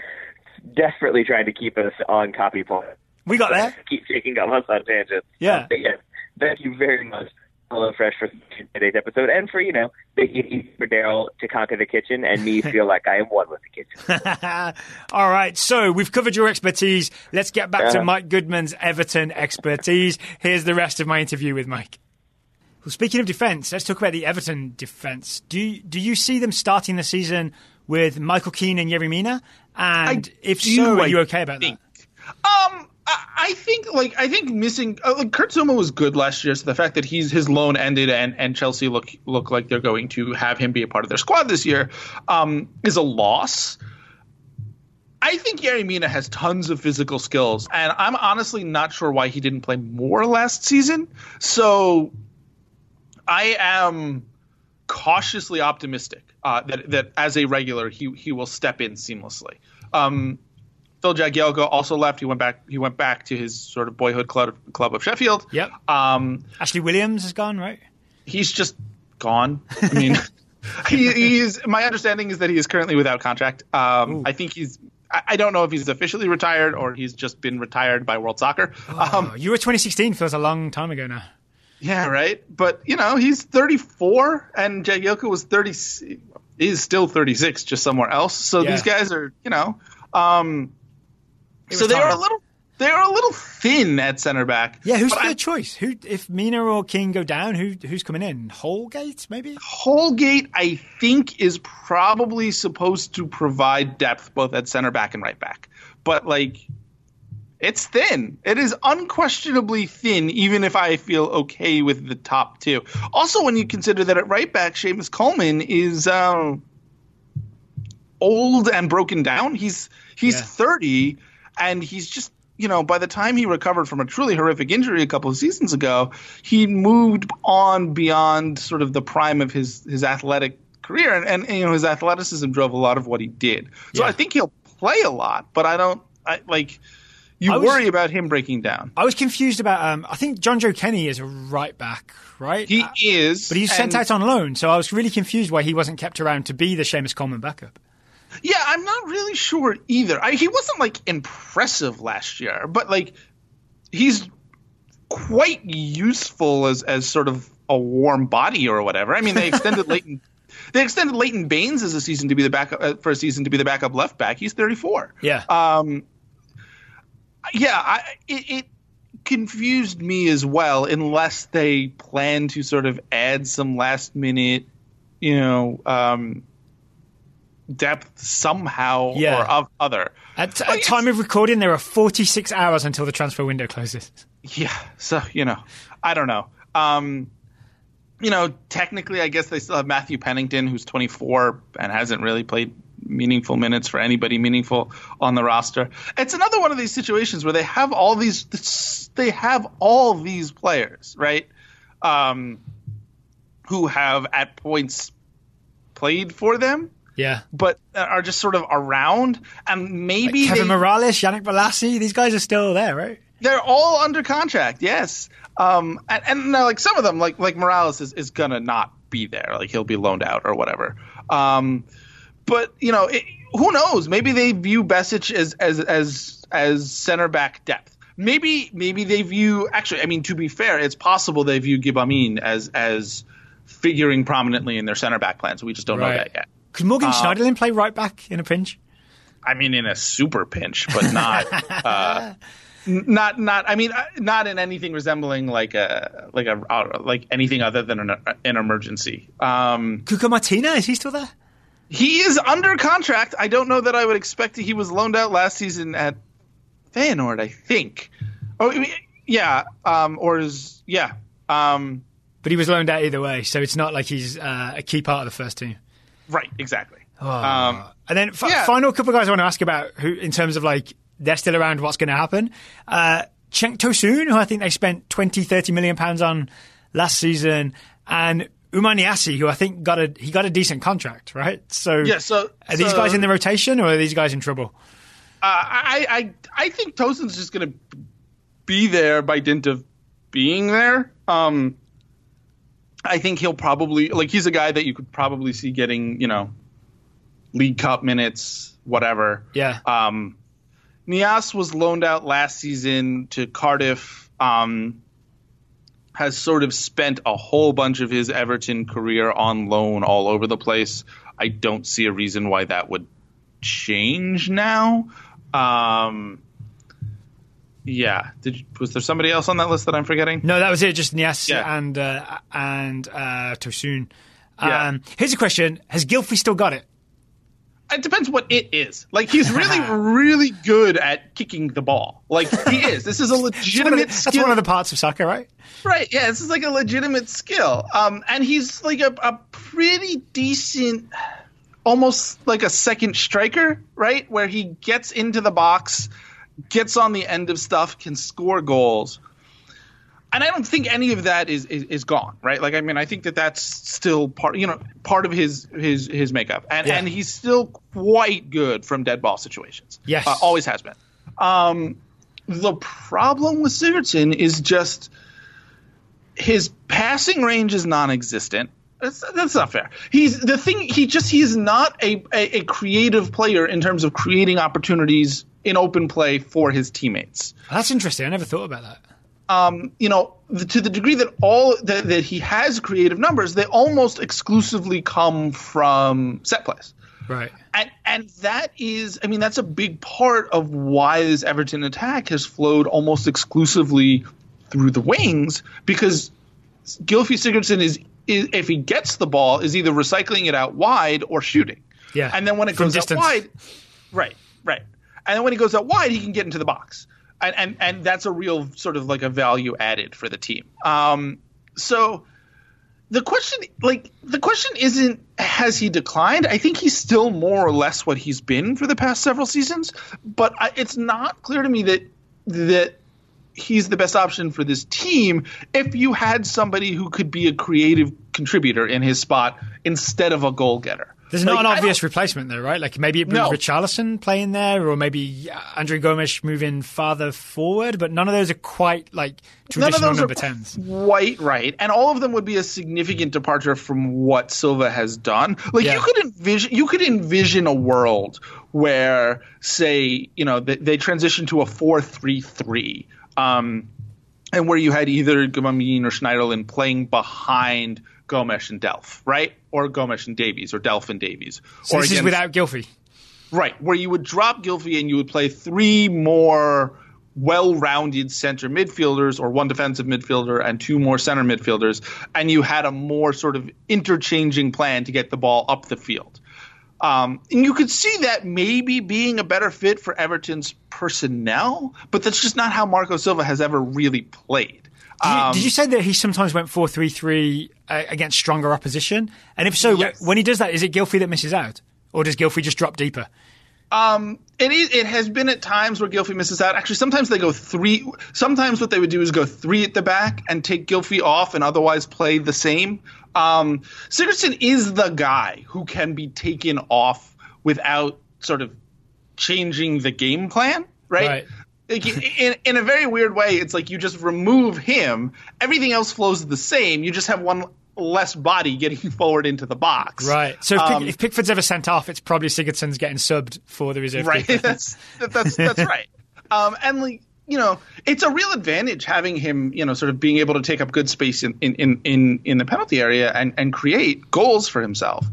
desperately trying to keep us on copy point. We got there. Keep taking us on tangents. Yeah. Thank you very much, HelloFresh, for today's episode and for, making it easy for Daryl to conquer the kitchen and me feel like I am one with the kitchen. All right, so we've covered your expertise. Let's get back to Mike Goodman's Everton expertise. Here's the rest of my interview with Mike. Well, speaking of defence, let's talk about the Everton defence. Do you see them starting the season with Michael Keane and Yerry Mina? And are you okay about that? I think missing Kurt Zouma was good last year, so the fact that his loan ended and Chelsea look like they're going to have him be a part of their squad this year is a loss. I think Yerry Mina has tons of physical skills, and I'm honestly not sure why he didn't play more last season. So I am cautiously optimistic that as a regular he will step in seamlessly. Phil Jagielka also left. He went back to his sort of boyhood club of Sheffield. Yep. Ashley Williams is gone, right? He's just gone. I mean, my understanding is that he is currently without contract. I think I don't know if he's officially retired or he's just been retired by World Soccer. Euro 2016 feels a long time ago now. Yeah, right. But, you know, he's 34 and Jagielka was 30. He's still 36, just somewhere else. So these guys are, you know, so they are a little thin at center back. Yeah, who's their choice? Who, if Mina or King go down, who's coming in? Holgate, maybe? Holgate, I think, is probably supposed to provide depth both at center back and right back. But, like, it's thin. It is unquestionably thin, even if I feel okay with the top two. Also, when you consider that at right back, Seamus Coleman is old and broken down. He's 30, and he's just, you know, by the time he recovered from a truly horrific injury a couple of seasons ago, he moved on beyond sort of the prime of his athletic career. And you know, his athleticism drove a lot of what he did. So I think he'll play a lot, but I worry about him breaking down. I was confused about I think John Joe Kenny is a right back, right? He is. But he's sent out on loan, so I was really confused why he wasn't kept around to be the Seamus Coleman backup. Yeah, I'm not really sure either. He wasn't, like, impressive last year, but, like, he's quite useful as sort of a warm body or whatever. I mean, they extended Leighton. They extended Leighton Baines for a season to be the backup left back. He's 34. Yeah. It confused me as well, unless they plan to sort of add some last minute, you know, depth somehow or of other. At time of recording, there are 46 hours until the transfer window closes. Yeah, so, you know, I don't know. You know, technically, I guess they still have Matthew Pennington, who's 24 and hasn't really played meaningful minutes for anybody meaningful on the roster. It's another one of these situations where they have all these players, right? Who have at points played for them, but are just sort of around, and maybe like Kevin Morales, Yannick Bolasie, these guys are still there, right? They're all under contract, yes. And like some of them, like Morales is going to not be there. Like, he'll be loaned out or whatever. But, you know, who knows? Maybe they view Besic as center back depth. Maybe they view – actually, I mean, to be fair, it's possible they view Gbamin as figuring prominently in their center back plans. We just don't know that yet. Could Morgan Schneiderlin play right back in a pinch? I mean, in a super pinch, but not – Not in anything resembling like anything other than an emergency. Cuco Martina, is he still there? He is under contract. I don't know that I would expect it. He was loaned out last season at Feyenoord, I think. Oh, yeah. But he was loaned out either way, so it's not like he's a key part of the first team. Right. Exactly. Oh. And then final couple of guys I want to ask about who, in terms of like, they're still around, what's going to happen. Cenk Tosun, who I think they spent £20-30 million on last season, and Oumar Niasse, who I think got a decent contract, right? So, are these guys in the rotation, or are these guys in trouble? I think Tosun's just going to be there by dint of being there. I think he'll probably, like, he's a guy that you could probably see getting, you know, League Cup minutes, whatever. Yeah. Niasse was loaned out last season to Cardiff, has sort of spent a whole bunch of his Everton career on loan all over the place. I don't see a reason why that would change now. Was there somebody else on that list that I'm forgetting? No, that was it. Just Niasse and Tosun. Here's a question. Has Gylfi still got it? It depends what it is. Like, he's really, really good at kicking the ball. Like, he is. This is a legitimate skill. That's one of the parts of soccer, right? Right, yeah. This is, like, a legitimate skill. And he's, like, a pretty decent, almost like a second striker, right? Where he gets into the box, gets on the end of stuff, can score goals. And I don't think any of that is gone, right? Like, I mean, I think that's still part of his makeup, and he's still quite good from dead ball situations. Yes, always has been. The problem with Sigurdsson is just his passing range is non-existent. That's not fair. He is not a creative player in terms of creating opportunities in open play for his teammates. That's interesting. I never thought about that. to the degree that that he has creative numbers, they almost exclusively come from set plays. Right. And that is, I mean, that's a big part of why this Everton attack has flowed almost exclusively through the wings, because Gylfi Sigurdsson is if he gets the ball, is either recycling it out wide or shooting. Yeah. And then when it goes out wide, right. And then when he goes out wide, he can get into the box. And that's a real sort of like a value added for the team. So the question isn't, has he declined? I think he's still more or less what he's been for the past several seasons, but it's not clear to me that he's the best option for this team if you had somebody who could be a creative contributor in his spot instead of a goal getter. There's not an obvious replacement there, right? Like maybe it brings Richarlison playing there, or maybe Andre Gomes moving farther forward, but none of those are quite like traditional number 10s. Quite right. And all of them would be a significant departure from what Silva has done. Like you could envision a world where, say, you know, they transition to a 4-3-3. And where you had either Gbamin or Schneiderlin playing behind Gomes and Delph, right? Or Gomes and Davies, or Delph and Davies. So this is without Gylfi. Right, where you would drop Gylfi and you would play three more well-rounded center midfielders, or one defensive midfielder and two more center midfielders, and you had a more sort of interchanging plan to get the ball up the field. And you could see that maybe being a better fit for Everton's personnel, but that's just not how Marco Silva has ever really played. Did you say that he sometimes went 4-3-3 against stronger opposition? And if so, yes. When he does that, is it Gylfi that misses out? Or does Gylfi just drop deeper? It has been at times where Gylfi misses out. Actually, sometimes they go three. Sometimes what they would do is go three at the back and take Gylfi off and otherwise play the same. Sigurdsson is the guy who can be taken off without sort of changing the game plan, right? Like, in a very weird way, it's like you just remove him. Everything else flows the same. You just have one less body getting forward into the box. Right. So if Pickford's ever sent off, it's probably Sigurdsson's getting subbed for the reserve. Right. That's right. And like, you know, it's a real advantage having him, you know, sort of being able to take up good space in the penalty area and create goals for himself.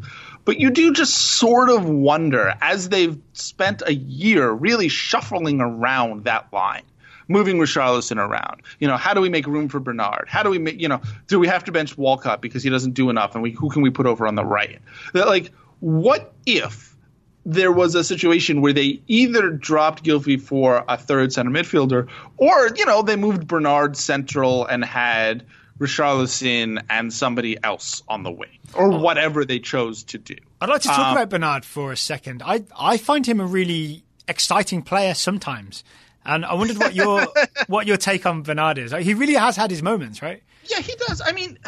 But you do just sort of wonder, as they've spent a year really shuffling around that line, moving Richarlison around, you know, how do we make room for Bernard? How do we make, you know, do we have to bench Walcott because he doesn't do enough? And who can we put over on the right? Like, what if there was a situation where they either dropped Gylfi for a third center midfielder, or, you know, they moved Bernard central and had Richarlison and somebody else on the wing, or whatever they chose to do. I'd like to talk about Bernard for a second. I find him a really exciting player sometimes, and I wondered what your take on Bernard is. Like, he really has had his moments, right? Yeah, he does. I mean,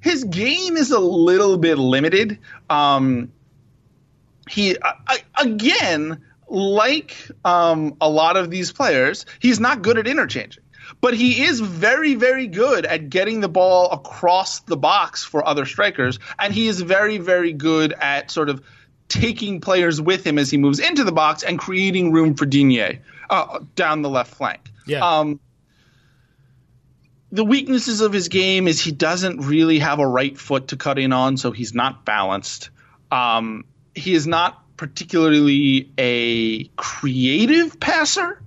his game is a little bit limited. He, again, like a lot of these players, he's not good at interchanging. But he is very, very good at getting the ball across the box for other strikers. And he is very, very good at sort of taking players with him as he moves into the box and creating room for Digne down the left flank. Yeah. The weaknesses of his game is he doesn't really have a right foot to cut in on, so he's not balanced. He is not particularly a creative passer.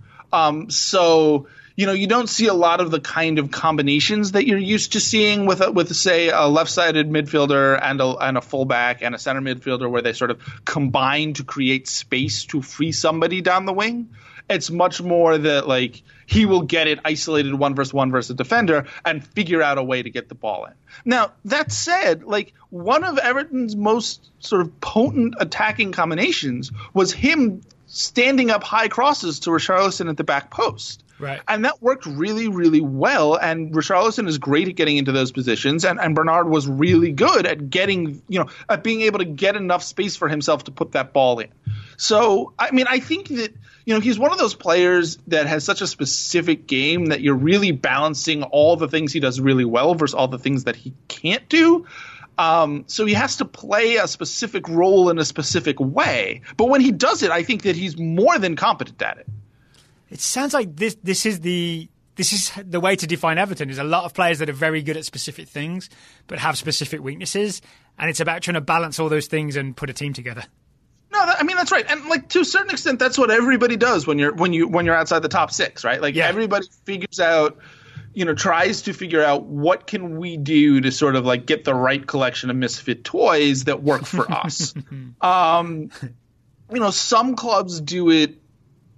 So, you know, you don't see a lot of the kind of combinations that you're used to seeing with say, a left-sided midfielder and a fullback and a center midfielder, where they sort of combine to create space to free somebody down the wing. It's much more that, like, he will get it isolated 1-on-1 versus a defender and figure out a way to get the ball in. Now, that said, like, one of Everton's most sort of potent attacking combinations was him standing up high crosses to Richarlison at the back post. Right. And that worked really, really well. And Richarlison is great at getting into those positions. And Bernard was really good at getting, you know, at being able to get enough space for himself to put that ball in. So, I mean, I think that, you know, he's one of those players that has such a specific game that you're really balancing all the things he does really well versus all the things that he can't do. So he has to play a specific role in a specific way. But when he does it, I think that he's more than competent at it. It sounds like this is the this is the way to define Everton, is a lot of players that are very good at specific things but have specific weaknesses, and it's about trying to balance all those things and put a team together. No, I mean, that's right. And like, to a certain extent, that's what everybody does when you're outside the top six, right? Like, yeah, everybody figures out, tries to figure out what can we do to sort of like get the right collection of misfit toys that work for us. Some clubs do it,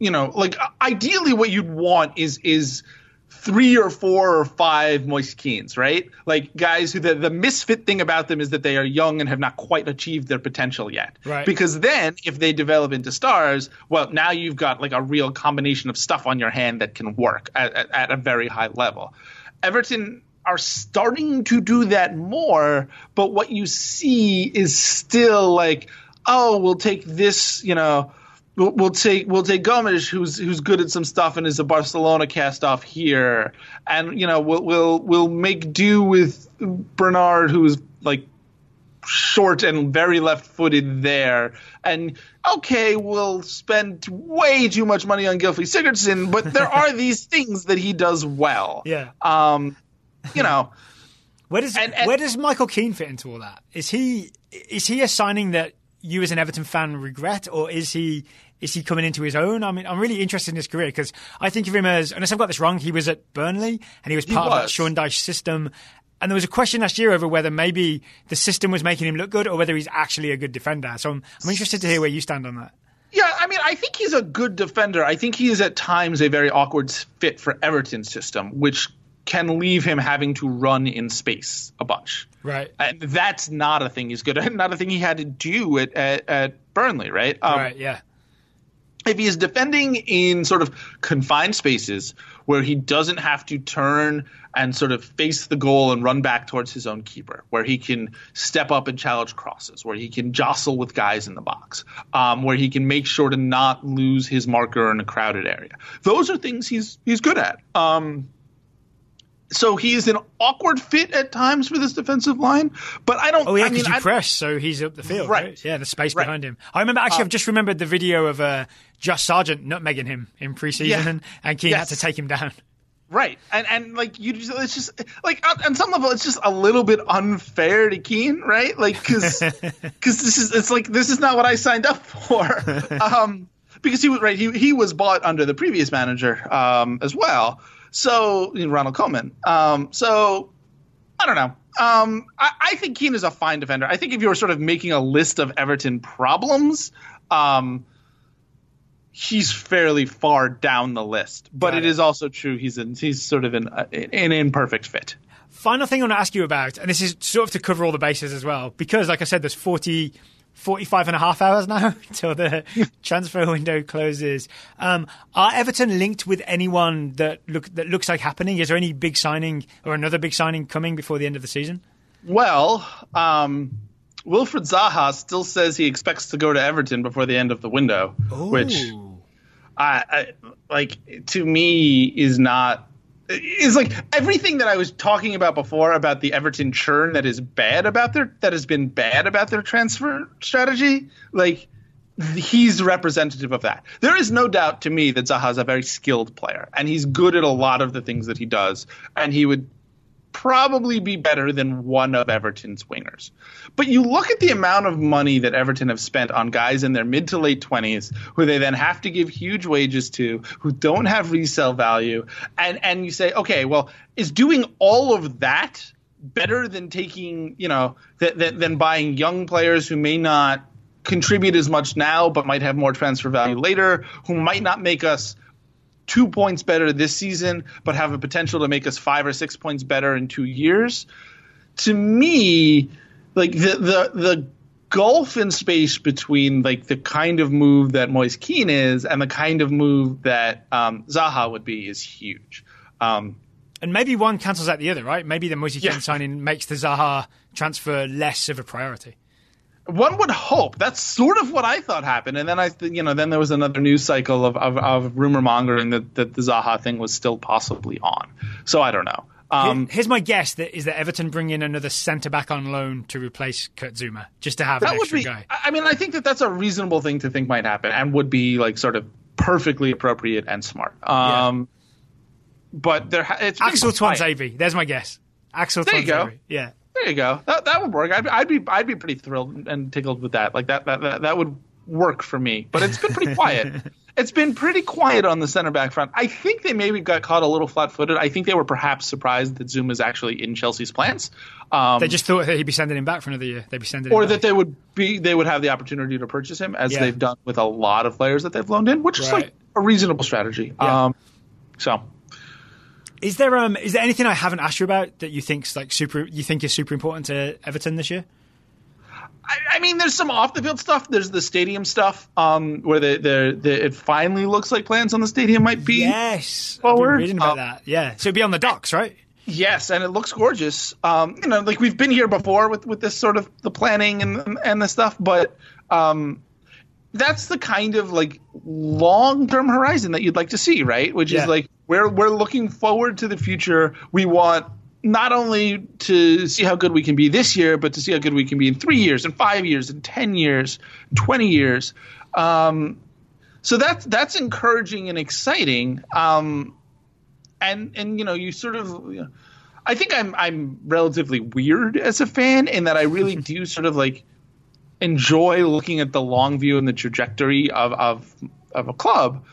like ideally what you'd want is 3 or 4 or 5 Moise Keans, right? Like, guys who the misfit thing about them is that they are young and have not quite achieved their potential yet. Right. Because then if they develop into stars, well, now you've got like a real combination of stuff on your hand that can work at a very high level. Everton are starting to do that more, but what you see is still like, oh, we'll take this, We'll take Gomes, who's good at some stuff and is a Barcelona cast off here, and we'll make do with Bernard, who's like short and very left footed there, and okay, we'll spend way too much money on Gylfi Sigurdsson, but there are these things that he does well. Yeah. Where does Michael Keane fit into all that? Is he a signing that you as an Everton fan regret, or is he coming into his own? I mean, I'm really interested in his career because I think of him as, unless I've got this wrong, he was at Burnley and he was part of that Sean Dyche system. And there was a question last year over whether maybe the system was making him look good or whether he's actually a good defender. So I'm interested to hear where you stand on that. Yeah, I mean, I think he's a good defender. I think he is at times a very awkward fit for Everton's system, which can leave him having to run in space a bunch. Right. And that's not a thing he's good at, not a thing he had to do at Burnley, right? Right, yeah. If he is defending in sort of confined spaces where he doesn't have to turn and sort of face the goal and run back towards his own keeper, where he can step up and challenge crosses, where he can jostle with guys in the box, where he can make sure to not lose his marker in a crowded area. Those are things he's good at. So he's an awkward fit at times for this defensive line, but I don't. Oh yeah, because you press, so he's up the field, right? Yeah, the space behind him. I remember I've just remembered the video of Josh Sargent nutmegging him in preseason, and Keane had to take him down. Right, and like it's just like on some level, it's just a little bit unfair to Keane, right? Like because this is not what I signed up for. Because he was right, he was bought under the previous manager as well. So, Ronald Coleman. So, I don't know. I think Keane is a fine defender. I think if you were sort of making a list of Everton problems, he's fairly far down the list. But it is also true he's sort of an imperfect fit. Final thing I want to ask you about, and this is sort of to cover all the bases as well, because like I said, there's 45 and a half hours now until the transfer window closes. Are Everton linked with anyone that looks like happening? Is there any big signing or another big signing coming before the end of the season? Well, Wilfried Zaha still says he expects to go to Everton before the end of the window, which I to me is not. It's like everything that I was talking about before about the Everton churn that has been bad about their transfer strategy. Like, he's representative of that. There is no doubt to me that Zaha's a very skilled player, and he's good at a lot of the things that he does, and he would probably be better than one of Everton's wingers. But you look at the amount of money that Everton have spent on guys in their mid to late 20s who they then have to give huge wages to, who don't have resale value, and you say, okay, well, is doing all of that better than taking, than buying young players who may not contribute as much now but might have more transfer value later, who might not make us 2 points better this season, but have a potential to make us 5 or 6 points better in 2 years. To me, like the gulf in space between like the kind of move that Moise Kean is and the kind of move that Zaha would be is huge. And maybe one cancels out the other, right? Maybe the Moise Kean signing makes the Zaha transfer less of a priority. One would hope. That's sort of what I thought happened, and then then there was another news cycle of rumor mongering that the Zaha thing was still possibly on. So I don't know. Here's my guess: that Everton bring in another centre back on loan to replace Kurt Zouma, just to have an extra guy. I mean, I think that's a reasonable thing to think might happen, and would be like sort of perfectly appropriate and smart. But there, it's Axel Tuanzebe. There's my guess. Axel Tuanzebe. There you go. Yeah. There you go. That would work. I'd be pretty thrilled and tickled with that. Like that would work for me. But it's been pretty quiet. It's been pretty quiet on the center back front. I think they maybe got caught a little flat-footed. I think they were perhaps surprised that Zuma is actually in Chelsea's plans. They just thought that he'd be sending him back for another year. They'd be sending, or him that back. They would have the opportunity to purchase him, as they've done with a lot of players that they've loaned in, which is like a reasonable strategy. Yeah. Is there anything I haven't asked you about that you think's like super important to Everton this year? I mean, there's some off-the-field stuff. There's the stadium stuff where it finally looks like plans on the stadium might be forward. I've been reading about that. Yeah. So it'd be on the docks, right? Yes, and it looks gorgeous. Like we've been here before with this sort of the planning and the stuff, but that's the kind of like long-term horizon that you'd like to see, right? Which is like we're looking forward to the future. We want not only to see how good we can be this year, but to see how good we can be in 3 years and 5 years and 10 years, 20 years. So that's encouraging and exciting. I think I'm relatively weird as a fan in that I really do sort of like enjoy looking at the long view and the trajectory of a club.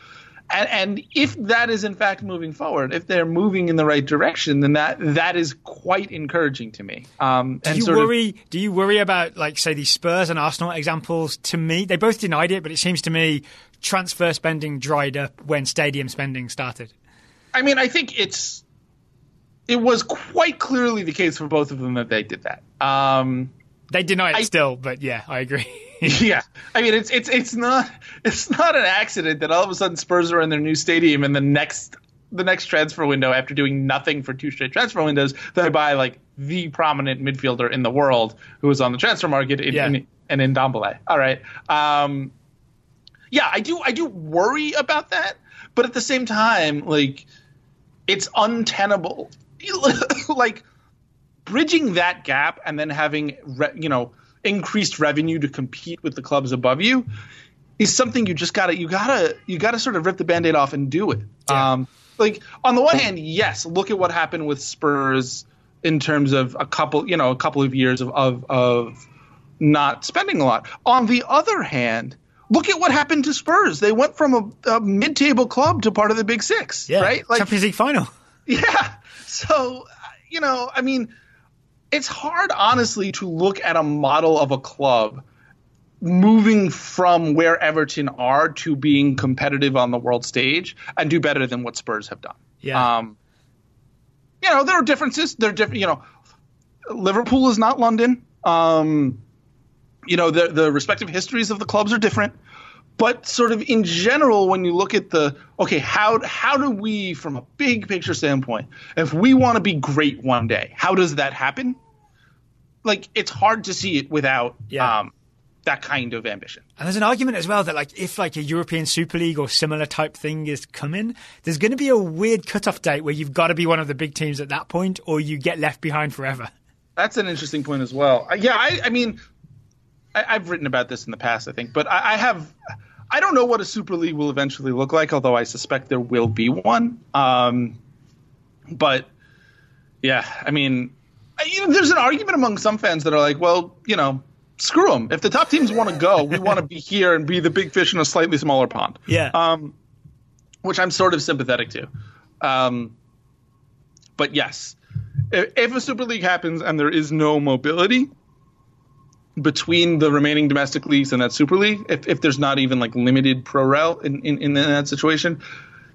And if that is in fact moving forward, if they're moving in the right direction, then that is quite encouraging to me. Do you worry about, like, say, the Spurs and Arsenal examples? To me, they both denied it, but it seems to me transfer spending dried up when stadium spending started. I mean, I think it was quite clearly the case for both of them that they did that. They deny it still, but yeah, I agree. Yeah, I mean it's not an accident that all of a sudden Spurs are in their new stadium and the next transfer window, after doing nothing for two straight transfer windows, they buy like the prominent midfielder in the world who is on the transfer market in Ndombele. All right, I do worry about that, but at the same time, like, it's untenable. Like, bridging that gap and then having increased revenue to compete with the clubs above you is something you just gotta sort of rip the Band-Aid off and do it. Yeah. Like, on the one hand, yes, look at what happened with Spurs in terms of a couple of years of not spending a lot. On the other hand, look at what happened to Spurs. They went from a mid-table club to part of the Big Six, right? Like, Champions League final. Yeah. So, I mean, it's hard, honestly, to look at a model of a club moving from where Everton are to being competitive on the world stage and do better than what Spurs have done. Yeah. There are differences. They're different. Liverpool is not London. The respective histories of the clubs are different. But sort of in general, when you look at how do we, from a big picture standpoint, if we want to be great one day, how does that happen? Like, it's hard to see it without that kind of ambition. And there's an argument as well that, like, if like a European Super League or similar type thing is coming, there's going to be a weird cutoff date where you've got to be one of the big teams at that point, or you get left behind forever. That's an interesting point as well. Yeah, I mean, I've written about this in the past, I think, but I don't know what a Super League will eventually look like, although I suspect there will be one. But yeah, I mean, there's an argument among some fans that are like, well, screw them. If the top teams want to go, we want to be here and be the big fish in a slightly smaller pond. Yeah. Which I'm sort of sympathetic to. But yes, if a Super League happens and there is no mobility between the remaining domestic leagues and that Super League, if there's not even like limited pro-rel in that situation,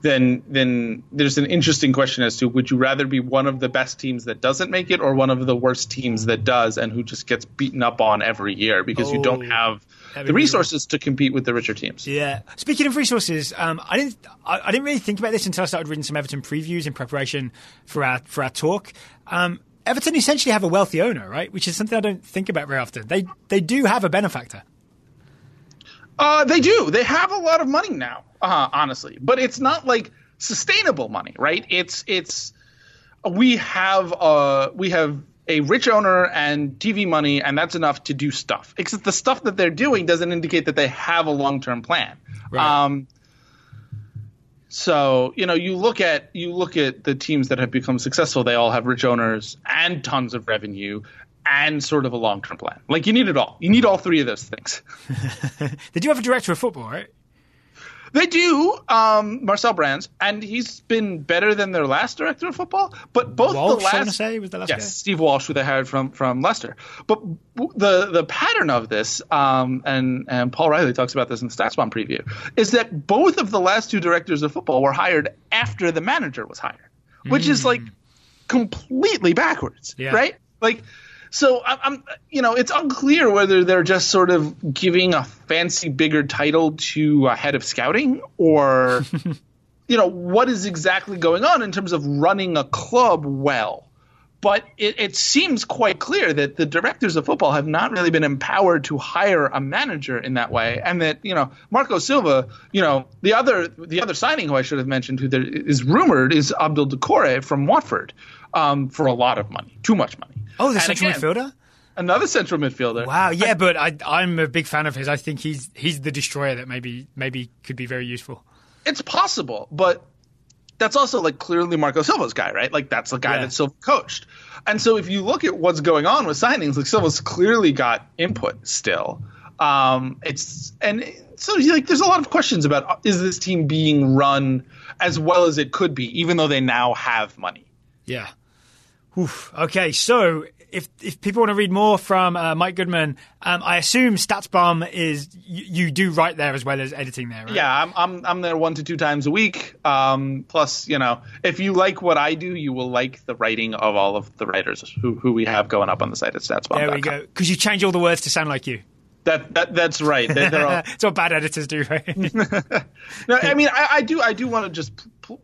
then there's an interesting question as to, would you rather be one of the best teams that doesn't make it or one of the worst teams that does and who just gets beaten up on every year because you don't have the resources to compete with the richer teams? Yeah. Speaking of resources, I didn't really think about this until I started reading some Everton previews in preparation for our talk. Everton essentially have a wealthy owner, right? Which is something I don't think about very often. They do have a benefactor. They do. They have a lot of money now, honestly. But it's not like sustainable money, right? It's we have a rich owner and TV money, and that's enough to do stuff. Except the stuff that they're doing doesn't indicate that they have a long-term plan. Right. So, you know, you look at the teams that have become successful, they all have rich owners and tons of revenue and sort of a long-term plan. Like, you need it all. You need all three of those things. They do have a director of football, right? They do, Marcel Brands, and he's been better than their last director of football. But both Walsh, the last, I want to say, was the last. Yes, guy. Steve Walsh, who they hired from Leicester. But the pattern of this, and Paul Riley talks about this in the StatsBomb preview, is that both of the last two directors of football were hired after the manager was hired, which is like completely backwards, right? Like. So I'm, you know, it's unclear whether they're just sort of giving a fancy bigger title to a head of scouting or, you know, what is exactly going on in terms of running a club well. But it seems quite clear that the directors of football have not really been empowered to hire a manager in that way, and that, you know, Marco Silva, you know, the other signing who I should have mentioned, who there is rumored, is Abdul Doucouré from Watford, for a lot of money, too much money. Oh, the central midfielder? Another central midfielder. Wow, yeah, but I'm a big fan of his. I think he's the destroyer that maybe could be very useful. It's possible, but that's also like clearly Marco Silva's guy, right? Like that's the guy that Silva coached. And so if you look at what's going on with signings, like Silva's clearly got input still. So like there's a lot of questions about, is this team being run as well as it could be, even though they now have money? Yeah. Oof. Okay, so if people want to read more from Mike Goodman, I assume StatsBomb is you do write there as well as editing there, right? Yeah, I'm there 1 to 2 times a week. Plus, you know, if you like what I do, you will like the writing of all of the writers who we have going up on the site at StatsBomb.com. There we go. Because you change all the words to sound like you. That's right. They're all... It's what bad editors do, right? No, I mean I do want to just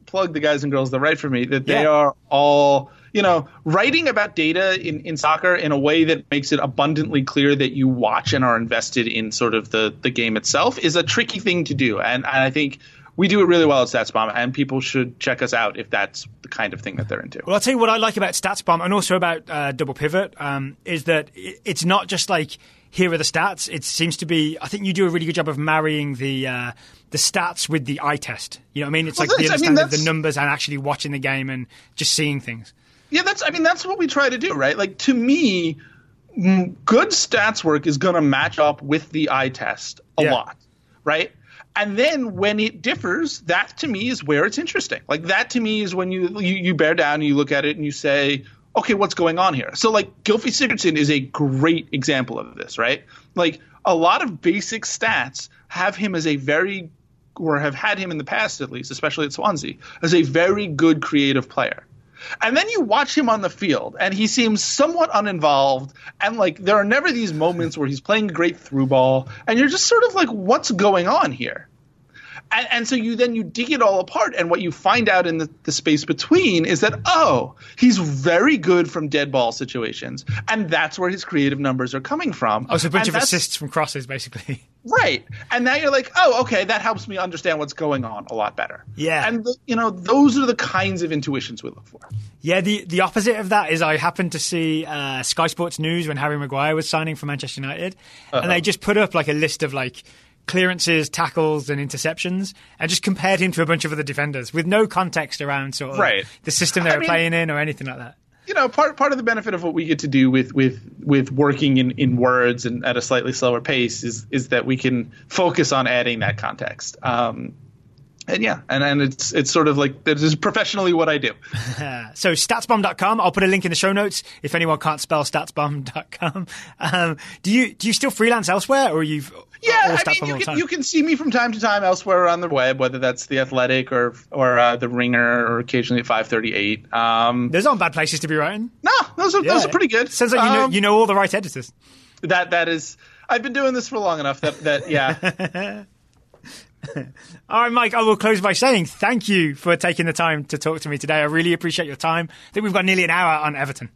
plug the guys and girls that write for me, that they are all. You know, writing about data in soccer in a way that makes it abundantly clear that you watch and are invested in sort of the game itself is a tricky thing to do. And I think we do it really well at StatsBomb, and people should check us out if that's the kind of thing that they're into. Well, I'll tell you what I like about StatsBomb and also about Double Pivot is that it's not just like, here are the stats. It seems to be, I think you do a really good job of marrying the stats with the eye test. You know what I mean? It's like the understanding of the numbers and actually watching the game and just seeing things. Yeah, that's what we try to do, right? Like, to me, good stats work is going to match up with the eye test a lot, right? And then when it differs, that to me is where it's interesting. Like, that to me is when you bear down and you look at it and you say, okay, what's going on here? So, like, Gylfi Sigurdsson is a great example of this, right? Like, a lot of basic stats have him as a very – or have had him in the past, at least, especially at Swansea, as a very good creative player. And then you watch him on the field, and he seems somewhat uninvolved. And, like, there are never these moments where he's playing great through ball. And you're just sort of like, what's going on here? And so you dig it all apart. And what you find out in the space between is that, oh, he's very good from dead ball situations. And that's where his creative numbers are coming from. Oh, so a bunch of assists from crosses, basically. Right. And now you're like, oh, okay, that helps me understand what's going on a lot better. Yeah. And, you know, those are the kinds of intuitions we look for. Yeah, the opposite of that is I happened to see Sky Sports News when Harry Maguire was signing for Manchester United. Uh-oh. And they just put up, like, a list of, like, clearances, tackles, and interceptions, and just compared him to a bunch of other defenders with no context around sort of the system they were playing in or anything like that. You know, part of the benefit of what we get to do with working in words and at a slightly slower pace is that we can focus on adding that context. And it's sort of like this is professionally what I do. So statsbomb.com. I'll put a link in the show notes if anyone can't spell statsbomb.com. Do you still freelance elsewhere, or you've you can see me from time to time elsewhere on the web, whether that's The Athletic or The Ringer or occasionally at 538. Those aren't bad places to be writing. No, those are pretty good. Sounds like you know all the right editors. That is, I've been doing this for long enough that yeah. All right, Mike, I will close by saying thank you for taking the time to talk to me today. I really appreciate your time. I think we've got nearly an hour on Everton.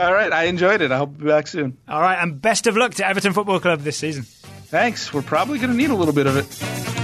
All right, I enjoyed it. I hope to be back soon. All right, and best of luck to Everton Football Club this season. Thanks. We're probably going to need a little bit of it.